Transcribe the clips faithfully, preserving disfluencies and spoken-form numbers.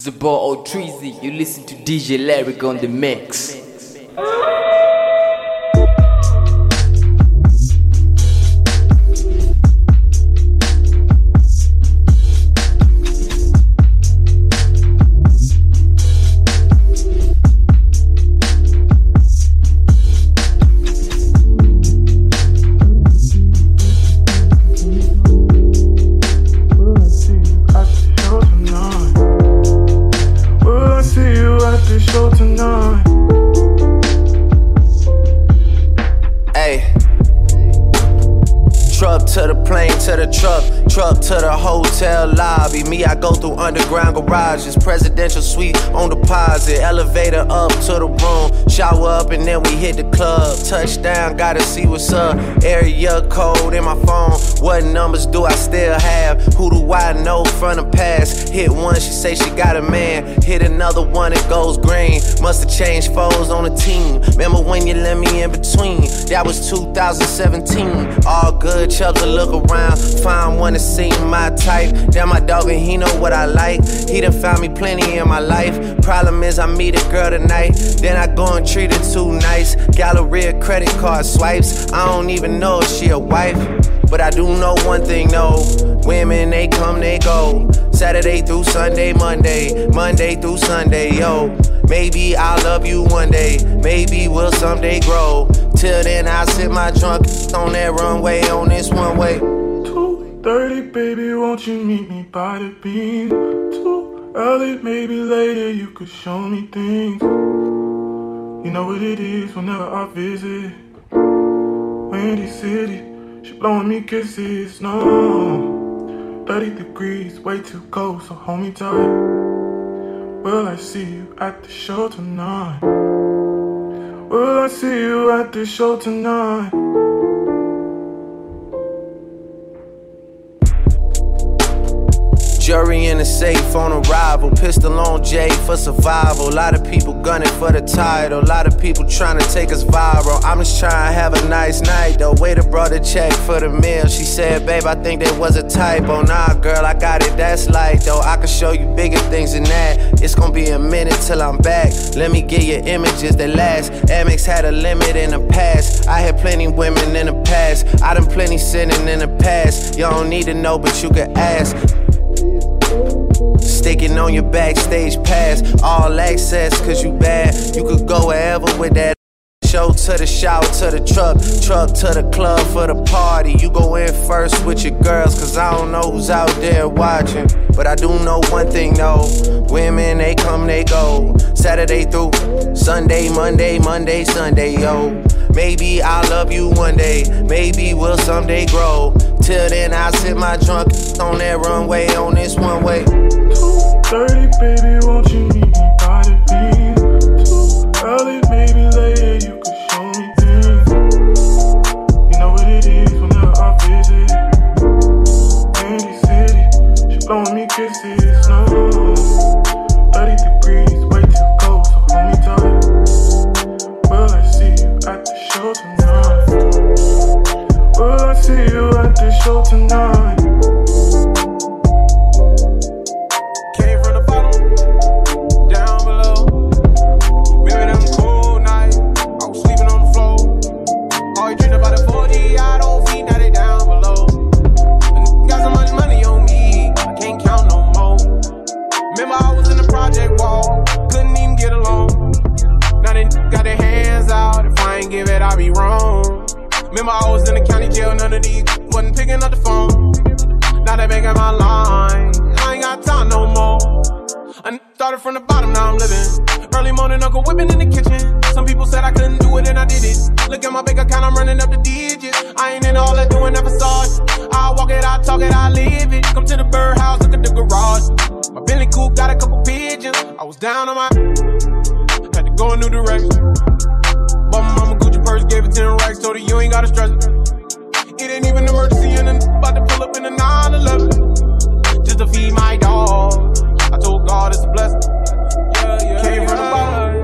Zabal O'Treezy, you listen to D J Larrick on the mix. Underground garages, presidential suite on deposit, elevator up to the room, shower up and then we hit the club, touchdown, gotta see what's up, area code in my phone, what numbers do I still have, who do I know from the past, hit one, she say she got a man, hit another one, it goes green, musta changed foes on the team, remember when you let me in between, that was two thousand seventeen, all good, chubs to look around, find one that seem my type, damn my dog and he know what I like. He done found me plenty in my life. Problem is I meet a girl tonight, then I go and treat her too nice. Galleria credit card swipes, I don't even know if she a wife, but I do know one thing though, women they come they go, Saturday through Sunday, Monday, Monday through Sunday, yo. Maybe I'll love you one day, maybe we'll someday grow. Till then I sit my drunk on that runway, on this one way. Thirty, baby, won't you meet me by the beam? Too early, maybe later you could show me things. You know what it is whenever I visit Windy City, she blowing me kisses, no. Thirty degrees, way too cold, so hold me tight. Will I see you at the show tonight? Will I see you at the show tonight? Jury in the safe on arrival, pistol on Jay for survival. A lot of people gunning for the title, a lot of people trying to take us viral. I'm just trying to have a nice night though. Waiter brought a check for the meal. She said, babe, I think there was a typo. Nah, girl, I got it, that's light though. I can show you bigger things than that. It's gonna be a minute till I'm back. Let me get your images that last. Amex had a limit in the past. I had plenty women in the past. I done plenty sinning in the past. Y'all don't need to know, but you can ask. Sticking on your backstage pass, all access cause you bad. You could go wherever with that. Show to the shower, to the truck, truck to the club for the party. You go in first with your girls cause I don't know who's out there watching. But I do know one thing though, women they come they go, Saturday through Sunday, Monday, Monday, Sunday, yo. Maybe I'll love you one day, maybe we'll someday grow. Till then I sit my drunk on that runway, on this one way. Thirty, baby, won't you meet me by the beam? Too early, maybe later you could show me things. You know what it is whenever I visit Windy City, she blowing me kisses, no. Thirty degrees, way too cold, so hold me tight. Will I see you at the show tonight? Will I see you at the show tonight? Remember I was in the county jail, none of these wasn't picking up the phone. Now they making my line, I ain't got time no more. I started from the bottom, now I'm living. Early morning, Uncle whipping in the kitchen. Some people said I couldn't do it and I did it. Look at my bank account, I'm running up the digits. I ain't into all that doing, never saw it. I walk it, I talk it, I live it. Come to the birdhouse, look at the garage. My Bentley coupe got a couple pigeons. I was down on my had to go a new direction. But my mama Gucci purse gave it ten racks, told her you ain't gotta stress it. It ain't even an emergency and I'm about to pull up in a nine eleven just to feed my dog. I told God it's a blessing. Yeah, yeah, came yeah, from the bottom,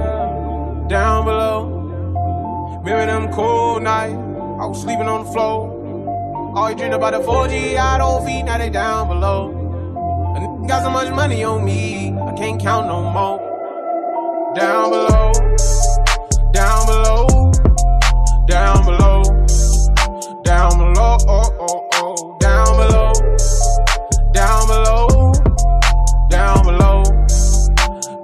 yeah, down below. Remember them cold nights, I was sleeping on the floor. All you dreamed about the four G, I don't feed, now they down below. And Got so much money on me, I can't count no more. Down below, down below, down below, down below, oh, oh, oh. Down below, down below, down below,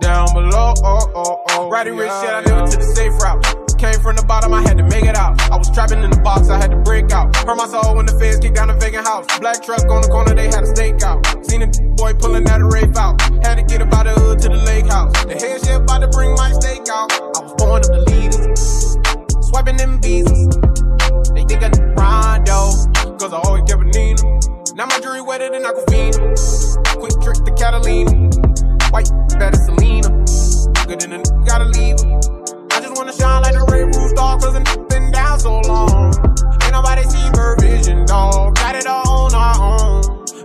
down below, oh, oh, oh. Riding rich shit, I never took the safe route. Came from the bottom, I had to make it out. I was trapping in the box, I had to break out. Hurt my soul when the feds kicked down the vacant house. Black truck on the corner, they had a stakeout. Seen a boy pulling out a rape out. Had to get up out the hood to the lake house. The head chef about to bring my steak out. I was pouring up the leaders, swiping them visas. They think I need Rondo, cause I always kept a Nina. Now my jewelry wetter than Aquafina. Quick trick to Catalina. White better Selena. Good in the gotta leave her. I just wanna shine like the Ray Roof dog, cause I've been down so long. Ain't nobody see bird vision, dog. Got it all on our own.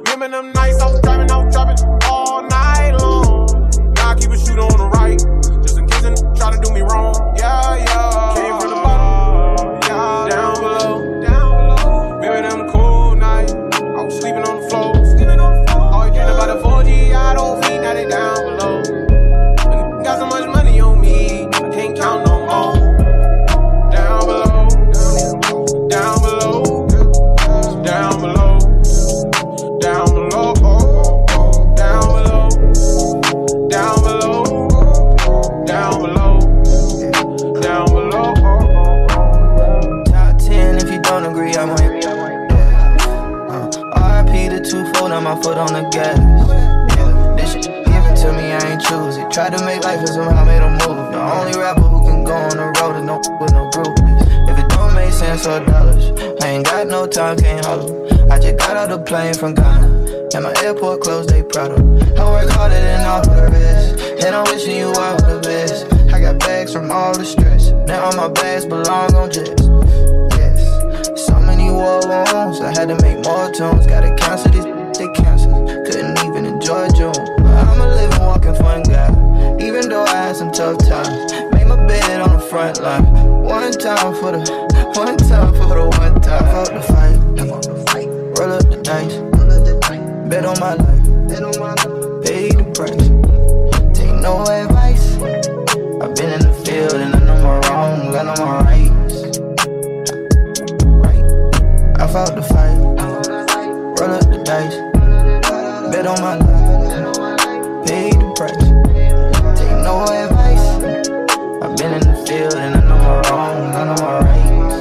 Remember them nights I was driving, I was dropping all night long. Now I keep a shooter on the right, just in case they try to do me wrong. Yeah, yeah. Came from the bottom, yeah, down below, down below. Remember them cold nights, I was sleeping on the floor. Always dreamed about a four G, I don't see, now they down below. And got so much money on me, can't count no more. Down below, down below, down below, down below, oh, oh. Down below, down below, down below, down below, oh, oh. Top ten if you don't agree, I might. Uh, R I P the two fold, now my foot on the gas. Yeah, this shit give it to me, I ain't choose it. Tried to make life as somehow I made a move. Only rapper who can go on the road and no with no groupies. If it don't make sense or dollars, I ain't got no time, can't holler. I just got out the plane from Ghana, and my airport clothes, they proud of. I work harder than all the rest, and I'm wishing you all the best. I got bags from all the stress, now all my bags belong on jets. Yes, so many war wounds, I had to make more tunes. Gotta cancel these, they cancel, couldn't even enjoy June. But I'm a living, walking fun guy. Even though I had some tough times, made my bed on the front line. One time for the, one time for the one time. Fuck the fight, roll up the dice, bet on my life, pay the price. Take no advice. I've been in the field and I know my wrongs, I know my rights. Right. I fought the fight, roll up the dice, bet on my life, pay the price. No advice. I've been in the field and I know my wrongs, I know my rights.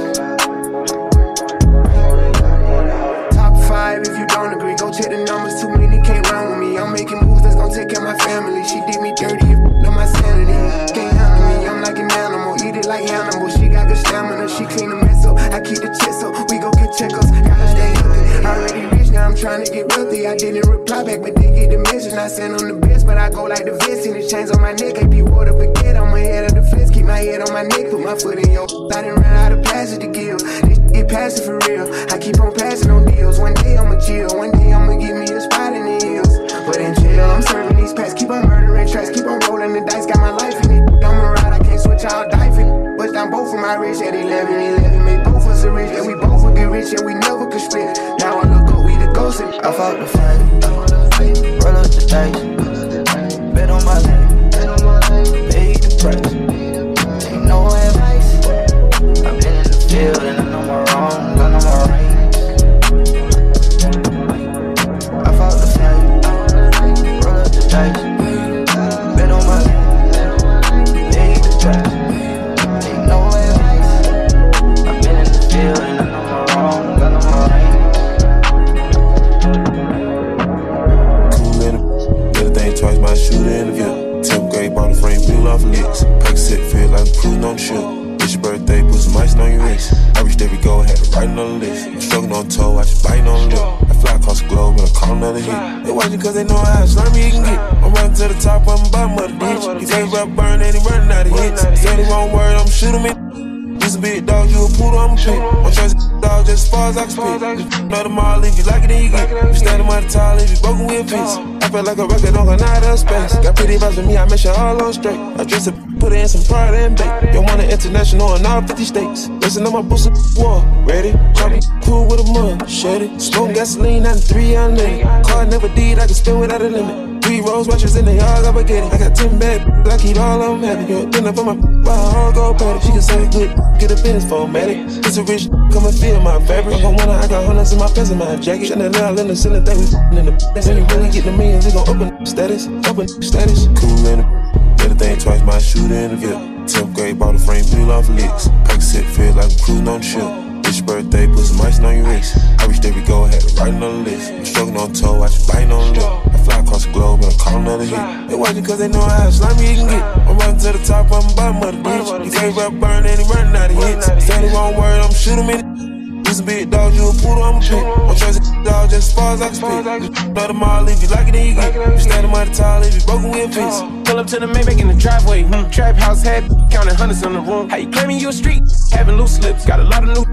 Top five if you don't agree, go check the numbers. Too many can't run with me. I'm making moves that's gon' take care of my family. She did me dirty, know my sanity. Can't handle me, I'm like an animal. Eat it like animal. She got good stamina, she clean the mess up. I keep the chest up, we go get checkups. Gotta stay healthy. Already rich, now I'm trying to get wealthy. I didn't reply back, but they get the message. I sent them the best. But I go like the vest, and the chains on my neck. A P water baguette on my head of the fence. Keep my head on my neck, put my foot in your. I done ran out of passage to give. This get passive for real. I keep on passing on deals. One day I'ma chill. One day I'ma give me a spot in the hills. But in jail, I'm serving these packs. Keep on murdering tracks. Keep on rolling the dice. Got my life in it. I'm a ride. I can't switch out diving. Bust down both of my rich at eleven eleven. Made both of us a rich. And we both would get rich. And we never could split. Now I look up, we the ghost. And I fought the fight. Roll up the dice. Bet on my life, bet on my life, pay the price. Take no advice. I've been in the field and I know my wrongs, I know my rights. I fought the fight, roll up the dice. Bet on my life, pay the price. Take no advice. I've been in the field and I know my wrongs, I know my rights. Twice my shooter in the view. tenth grade, bought a frame, blew off licks. Pack sit, feel like I'm cruising on the ship. It's your birthday, put some ice on your wrist. Every step we go, had to write another list. I'm struggling on toe, I just biting on the lip. I fly across the globe, but I call another hit. They watching cause they know how slimy you can get. I'm riding to the top, I'm bottom of the ditch. He say rap burn, and he running out of hits. Say the wrong word, I'm shooting me. This a big dog, you a poodle, I'm a pig. I'm trusting this dog just as far as I can speak. Know the mall, if you like it, then you get it. You standing by the tile, if you broken, we a piece. I feel like a record on her night of space. Got pretty vibes with me, I make sure all on straight. I dress it, put it in some pride and bake. Yo, want it international in all fifty states. Listen to my boots of war, ready? Choppy cool with a mud, shady. Smoke gasoline, not in three, I live. Car never did, I can spin without a limit. Three rose watches and they all got spaghetti. I got ten bad, I keep all of them happy. You're thinner for my all go party. She can say good, get a business for medic. It's a rich, come and feel my fabric. I wanna, I got hundreds in my pants and my jacket. Shutting down in the ceiling, think we in the when you really get the millions, they gon' open status, open status. Cool in it, did a thing twice, my shoe in the vip. tenth grade, bought a frame, peel off licks. I can sit, feel like I'm cruising on the ship. Birthday, put some ice on your wrist. I reached every goal, had to write on the list. I'm struggling on toe, I just biting on the lip. I fly across the globe, but I call another hit. They watch it cause they know how slimy you can get. I'm running to the top, I'm bottom of the bitch. You can't rap burn and he running out of hits. Say the wrong word, I'm shooting in. This a big dog, you a poodle, I'm a pig. I'm trusting this dog just as far as I can speak. Know the mall, if you like it, then you get it. You standing by the tile, if you broken, we a piece. Pull up to the Maybach in the driveway. Mm. Trap house head, counting hundreds in the room. How you claiming you a street? Having loose lips, got a lot of new.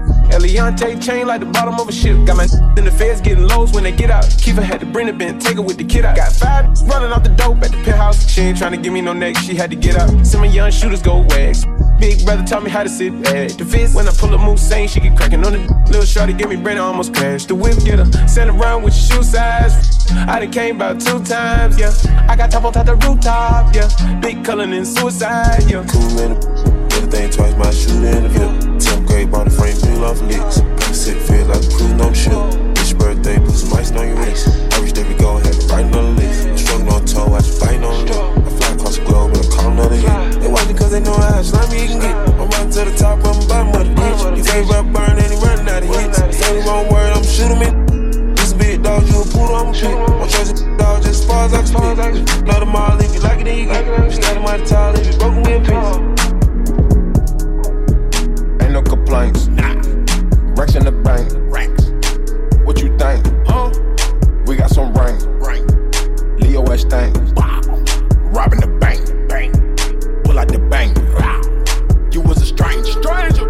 Leontay chain like the bottom of a ship. Got my in the feds getting lows when they get out. Keeper had to bring the bin, take her with the kid out. Got five running off the dope at the penthouse. She ain't trying to give me no neck, she had to get out. Some of young shooters go wags. Big brother taught me how to sit back. The fist when I pull up move saying she get cracking on the little shorty give me brain, I almost crashed. The whip get her, send around with your shoe size. I done came about two times, yeah. I got top on top the rooftop, yeah. Big cullin' and suicide, yeah. Cool in the did a thing twice, my shoot in the view. tenth grade, bought a frame, peel off licks. I sit, feel like I'm cruising on the ship. It's your birthday, put some ice on your wrist. I reached every goal, had to write another list. I'm struggling on toe, I just biting on the lip. I fly across the globe, but I call another hit. They watch it cause they know how slimy you can get. I'm riding to the top, I'm bottom of the bitch. You can't rap burn and he running out of hits. Say the wrong word, I'm shooting in. This a big dog, you a poodle, I'm a pig. I'm trusting this dog just as far as I can speak. Know the mall, if you like it, then you get it. You standing by the tile, if you broken, we a piece. No complaints, nah. Racks in the bank, racks. What you think? Huh? We got some rain, rain. Leo S. Thang, wow. Robbing the bank, bank. Pull out the bank, wow. You was a stranger, stranger.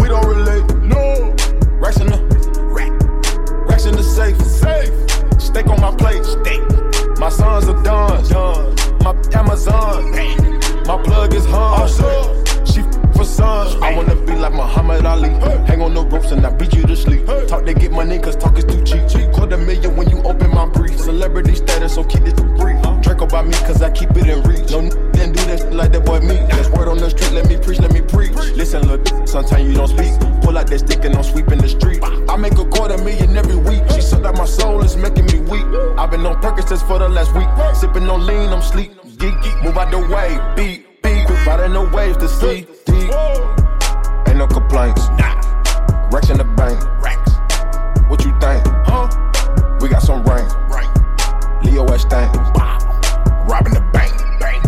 We don't relate, no. Racks in the, rack. Racks in the safe, safe. Steak on my plate, steak. My sons are done, done. My Amazon, dang. My plug is hung. She for sons. I wanna be like Muhammad Ali. Hey. Hang on the ropes and I beat you to sleep. Hey. Talk to get money cause talk is too cheap. cheap. Quarter million when you open my brief. Celebrity status, so keep it brief. Huh? Draco by me cause I keep it in reach. No n***a didn't do that like that boy me. That's word on the street, let me preach, let me preach. preach. Listen, look, sometimes you don't speak. Pull out that stick and I'm sweeping the street. I make a quarter million every week. She sucked out my soul, it's making me weak. I've been on Percocets for the last week. Sipping on lean, I'm sleep. Geek, move out the way, beat. Riding the waves to see deep. Ain't no complaints, nah. Racks in the bank, racks. What you think? Huh? We got some rain, rain. Leo S. Thang, wow. Robbing the bank, bank.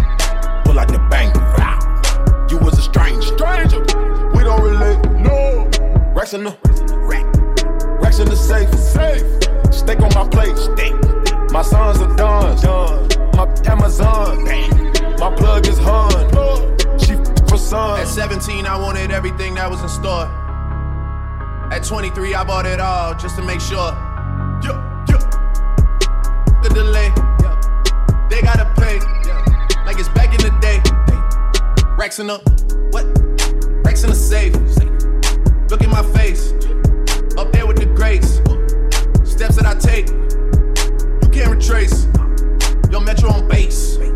Pull out the bank, wow. You was a stranger, stranger. We don't relate, no. Racks in the, rack. Racks in the safe, safe. Steak on my plate, steak. My sons are done, done. My Amazon, dang. My plug is hung. She for sun. At seventeen, I wanted everything that was in store. At twenty-three, I bought it all just to make sure. Yeah, yeah. The delay, yeah. They gotta pay, yeah. Like it's back in the day. Hey. Racks in the what? Racks in the safe. safe. Look at my face, up there with the greats. Uh. Steps that I take, you can't retrace. Uh. Your metro on base. base.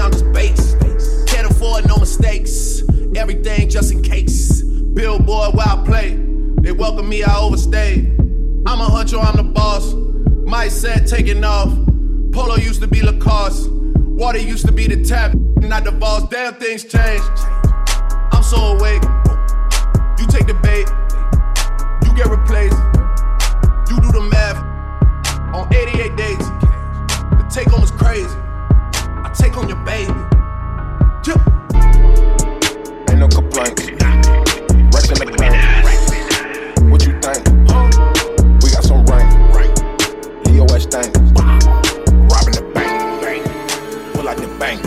I'm just base. Can't afford no mistakes. Everything just in case. Billboard where I play. They welcome me, I overstayed. I'm a honcho, I'm the boss. My set taking off. Polo used to be Lacoste. Water used to be the tap. Not the boss, damn things changed. I'm so awake. You take the bait. You get replaced. You do the math. On eighty-eight days. The take home is crazy. Take on your baby. Jump. Ain't no complaints. Racks in the bank. What you think? Huh? We got some rain. Leo S. Thang. Robbing the bank. Pull out the bank.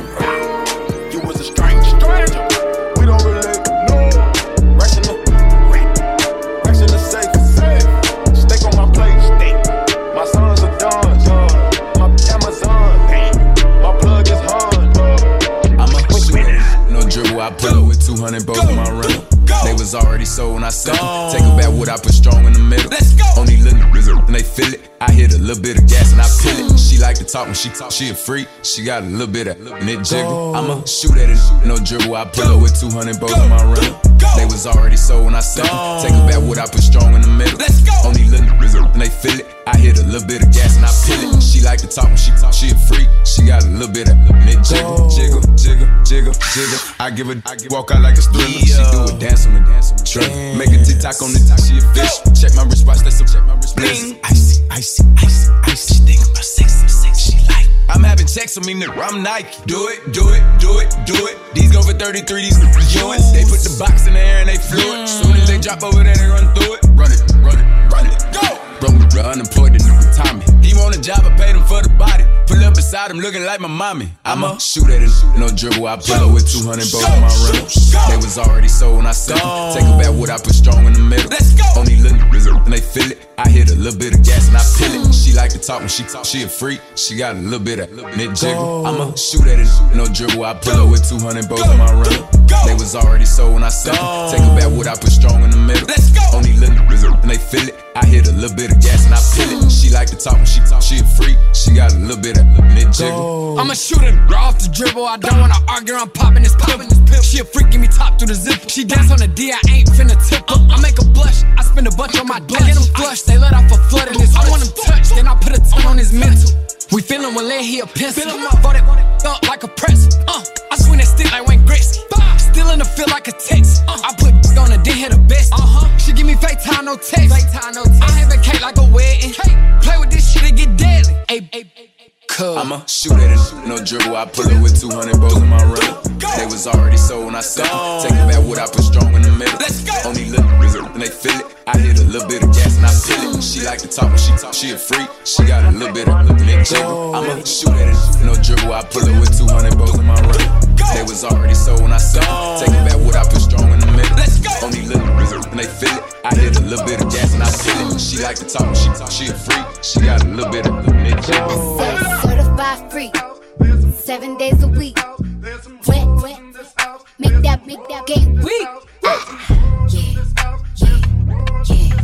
You was a strange stranger. We don't relate. No. Racks two hundred bows in my rental. They was already sold when I sent them. Take it back, what I put strong in the middle. Only little and they feel it. I hit a little bit of gas and I feel it. She like to talk when she talk. She a freak. She got a little bit of and it jiggle. I'ma shoot at it, no dribble. I pull up with two hundred bows in my rental. They was already sold when I sent them. Take it back, what I put strong in the middle. Only little and they feel it. I hit a little bit of gas and I feel it. She like to talk when she talk. She a freak. She got a little bit of and it jiggle, jiggle, jiggle, jiggle, jiggle. I give a I walk out like a thriller. She do a dance on the dance on the trip. Make a TikTok on the top. She a fish. Check my wristwatch. That's a check my wristwatch. Icy, icy, icy, icy. She think about sex, sex. She like. I'm having checks on me, nigga. I'm Nike. Do it, do it, do it, do it. These go for thirty-three. These joints. They put the box in the air and they flew it. Soon as they drop over there, they run through it. Run it, run it, run it. Go. Bro, the unemployed, the nigga Tommy. He want a job, I paid him for the body. Pull up beside him, looking like my mommy. I'ma shoot at him, no dribble. I pull up with two hundred bows in my rental. They was already sold when I sent them. Take it back, what I put strong in the middle. Only little and they feel it. I hit a little bit of gas and I feel it. She like to talk when she talk. She a freak. She got a little bit of and it jiggle. I'ma shoot at it, no dribble. I pull up with two hundred bows in my rental. They was already sold when I sent them. Take it back, what I put strong in the middle. Only little and they feel it. I hit a little bit of gas and I feel it. She like to talk when she talk. She a freak. She got a little bit of and it jiggle. I'ma shoot it off the dribble. I don't wanna argue. I'm popping this popping this pimp. She a freak, give me top through the zipper. She dance on the D. I ain't finna tip her. I make a blush. I spend a bunch on my dick. I get them flush. They let off a flood in this. I want him touched. Then I put a ton on his mental. We feelin' when lay he a pencil. I bought it up like a press. Uh, I swing that stick like Wayne Gretzky. Still in the field like a Tex. Uh, I put on a dick, hit a best. Uh huh. She give me fake time, no text. Fake time, no text. I having cake like a wedding. Play with this shit and get deadly. Ay, ay, ay, ay. I'ma shoot at it, no dribble. I pull it with two hundred bows in my rental. They was already sold when I sent them. Take it back, what I put strong in the middle. Only little and they feel it. I hit a little bit of gas and I feel it. She like to talk when she talk. She a freak. She got a little bit of and it jiggle. I'ma shoot at it, no dribble. I pull it with two hundred bows in my rental. They was already sold when I sent them. Take it back, what I put strong in the middle. Only little and they feel it. I hit a little bit of gas and I feel it. She like to talk when she talk. She a freak. She got a little bit of and it jiggle. Certified freak, seven days a week. Wet, wet, make that, make that gate weak. Ah. Yeah, yeah, yeah,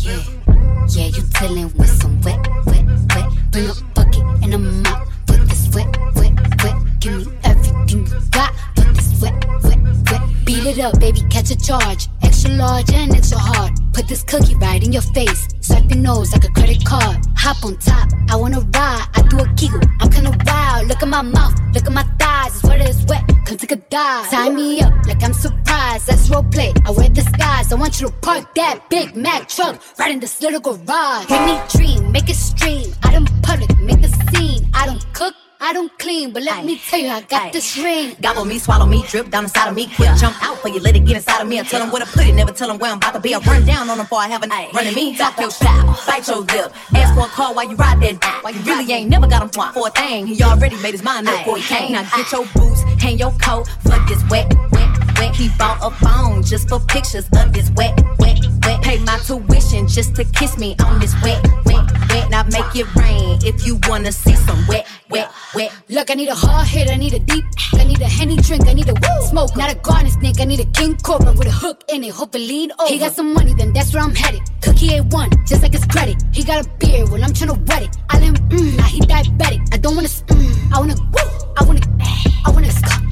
yeah, yeah. You dealing with some wet, wet, wet. Bring a bucket and a mop. Put this wet, wet, wet. Give me everything you got. Put this wet, wet, wet. Beat it up, baby, catch a charge. Extra large and extra hard. Put this cookie right in your face. Swipe your nose like a credit card. Hop on top, I wanna ride. I do a giggle, I'm kinda wild. Look at my mouth, look at my thighs. This water is wet, come take a dive. Tie me up like I'm surprised. That's role play, I wear disguise. I want you to park that Big Mac truck right in this little garage. Make me dream, make it stream. I don't public, make the scene. I don't cook, I don't clean, but let Aye. me tell you, I got Aye. this ring. Gobble me, swallow me, drip down inside of me. Quick yeah. jump out for you, let it get inside of me. I tell them where to put it, never tell them where I'm about to be. I run down on them before I have a night. Running me, talk your style, bite your lip. Yeah. Ask for a call while you ride that night. While you really ain't never got him flying for a thing. He already made his mind up before he came. Now get your boots, hang your coat, fuck this wet, wet, wet. He bought a phone just for pictures of this wet, wet, wet. Pay my tuition just to kiss me on this wet, wet, wet. Now make it rain if you wanna see some wet, wet. Wet. Look, I need a hard hit, I need a deep. I need a Henny drink, I need a woo. Smoke, not a garden snake, I need a king cobra with a hook in it, hope it lean over. He got some money, then that's where I'm headed. Cookie ain't one, just like his credit. He got a beard, well I'm tryna wet it. I let him, mmm, now he diabetic. I don't wanna, mmm, I wanna, woo. I wanna, I wanna,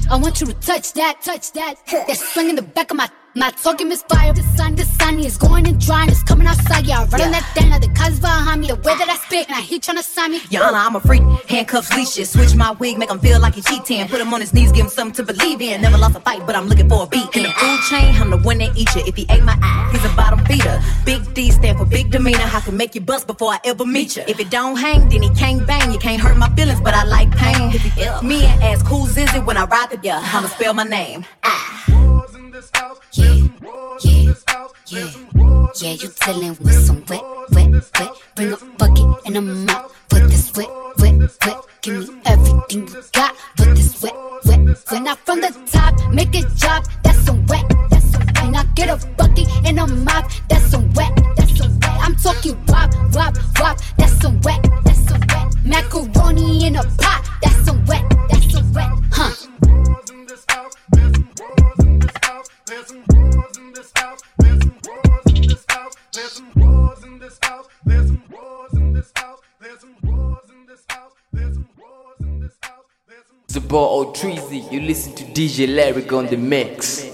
I want you to touch that, touch that. That swing in the back of my, my talking is fire. The sun, the sun is going and drying, it's coming outside. Yeah, I run yeah. on that thing, now the cuz behind me. The way that I spit, now he tryna sign me. Yana, I'm a freak, handcuffs, leashes. Switch my wig, make him feel like he cheating. Put him on his knees, give him something to believe in. Never lost a fight, but I'm looking for a beat. In the food chain, I'm the one that eat you. If he ate my eye, he's a bottom feeder. Big D stand for big demeanor. I can make you bust before I ever meet you. If it don't hang, then he can't bang. You can't hurt my feelings, but I like pain. If he F me and ask who's is it when I ride the yeah, I'ma spell my name. Ah. Yeah, yeah, yeah, yeah. You dealing with some wet, wet, wet. Bring a bucket and a mop. Put this wet, wet, wet. Give me everything you got. Put this wet, wet, wet. Now from the top, make it drop. That's some wet, that's some wet. Now get a bucket and a mop. That's some wet, that's some wet. I'm talking wop, wop, wop. That's some wet, that's some wet. Macaroni in a pot. That's some wet, that's some wet. Huh. Ozzy, you listen to D J Larrick on the mix.